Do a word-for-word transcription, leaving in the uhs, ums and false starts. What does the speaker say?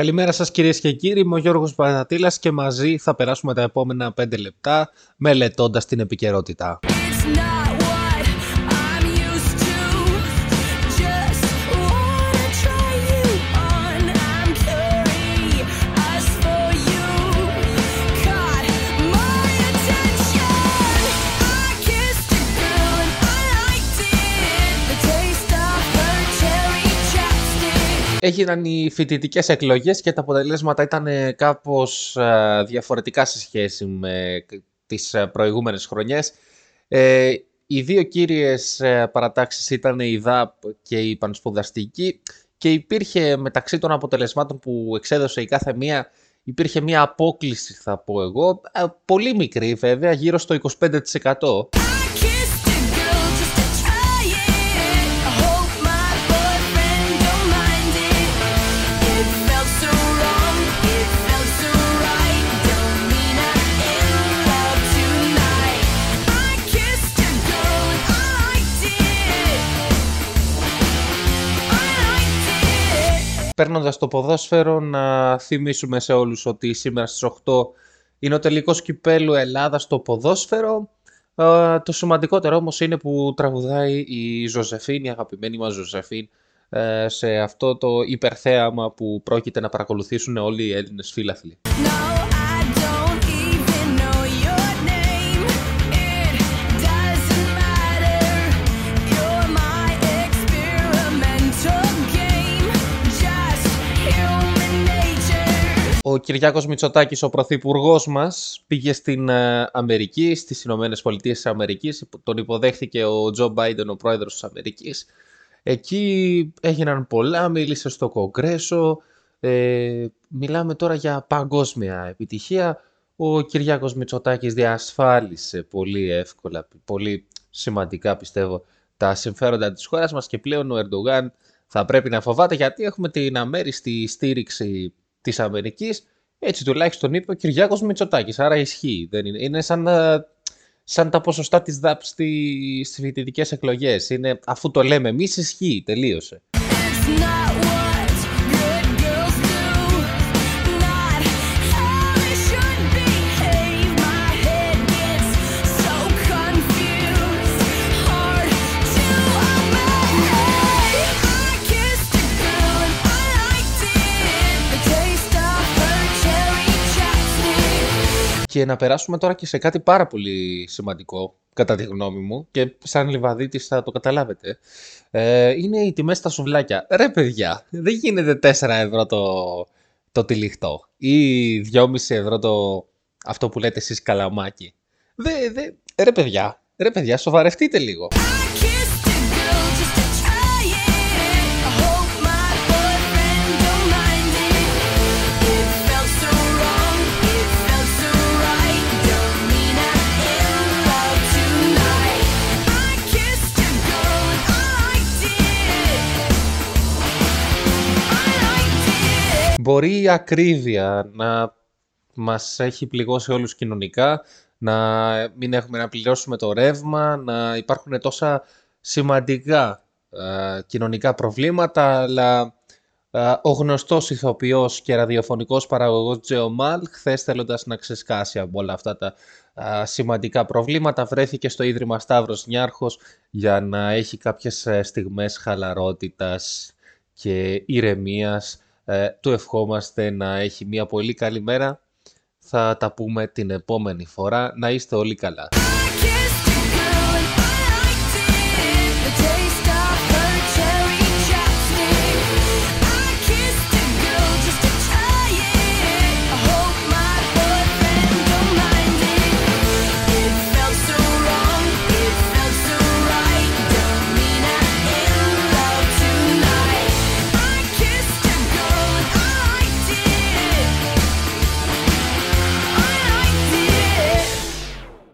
Καλημέρα σας κυρίες και κύριοι, είμαι ο Γιώργος Μπαρτατέλας και μαζί θα περάσουμε τα επόμενα πέντε λεπτά μελετώντας την επικαιρότητα. Έγιναν οι φοιτητικές εκλογές και τα αποτελέσματα ήταν κάπως διαφορετικά σε σχέση με τις προηγούμενες χρονιές. Ε, οι δύο κύριες παρατάξεις ήταν η ΔΑΠ και η Πανεσποδαστική και υπήρχε μεταξύ των αποτελεσμάτων που εξέδωσε η κάθε μία, υπήρχε μία απόκλιση θα πω εγώ, πολύ μικρή βέβαια, γύρω στο είκοσι πέντε τοις εκατό. Παίρνοντας το ποδόσφαιρο, να θυμίσουμε σε όλους ότι σήμερα στις οκτώ είναι ο τελικός κυπέλλου Ελλάδας στο ποδόσφαιρο. Ε, το σημαντικότερο όμως είναι που τραγουδάει η Ζωσεφίν, η αγαπημένη μας Ζωσεφίν, ε, σε αυτό το υπερθέαμα που πρόκειται να παρακολουθήσουν όλοι οι Έλληνες φίλαθλοι. Ο Κυριάκος Μητσοτάκης, ο πρωθυπουργός μας, πήγε στην Αμερική, στις Ηνωμένες Πολιτείες της Αμερικής. Τον υποδέχθηκε ο Τζο Μπάιντεν, ο πρόεδρος της Αμερικής. Εκεί έγιναν πολλά, μίλησε στο Κογκρέσο. Ε, μιλάμε τώρα για παγκόσμια επιτυχία. Ο Κυριάκος Μητσοτάκης διασφάλισε πολύ εύκολα, πολύ σημαντικά πιστεύω, τα συμφέροντα της χώρας μας και πλέον ο Ερντογάν θα πρέπει να φοβάται, γιατί έχουμε την αμέριστη στήριξη της Αμερικής, έτσι τουλάχιστον είπε ο Κυριάκος Μητσοτάκης, άρα ισχύει. Δεν είναι είναι σαν, σαν τα ποσοστά της ΔΑΠ στις φοιτητικές εκλογές. Είναι, αφού το λέμε εμείς, ισχύει, τελείωσε. Και να περάσουμε τώρα και σε κάτι πάρα πολύ σημαντικό, κατά τη γνώμη μου, και σαν λιβαδίτης θα το καταλάβετε. Ε, είναι οι τιμές στα σουβλάκια. Ρε παιδιά, δεν γίνεται τέσσερα ευρώ το, το τυλιχτό ή δυόμισι ευρώ το, αυτό που λέτε εσείς καλαμάκι. Δε, δε, ρε παιδιά, ρε παιδιά, σοβαρευτείτε λίγο. Μπορεί η ακρίβεια να μας έχει πληγώσει όλους κοινωνικά, να μην έχουμε να πληρώσουμε το ρεύμα, να υπάρχουν τόσα σημαντικά ε, κοινωνικά προβλήματα, αλλά ε, ο γνωστός ηθοποιός και ραδιοφωνικός παραγωγός Τζεομάλ, χθες θέλοντας να ξεσκάσει από όλα αυτά τα ε, σημαντικά προβλήματα, βρέθηκε στο Ίδρυμα Σταύρος Νιάρχος για να έχει κάποιες στιγμές χαλαρότητας και ηρεμίας. Ε, του ευχόμαστε να έχει μια πολύ καλή μέρα. Θα τα πούμε την επόμενη φορά. Να είστε όλοι καλά.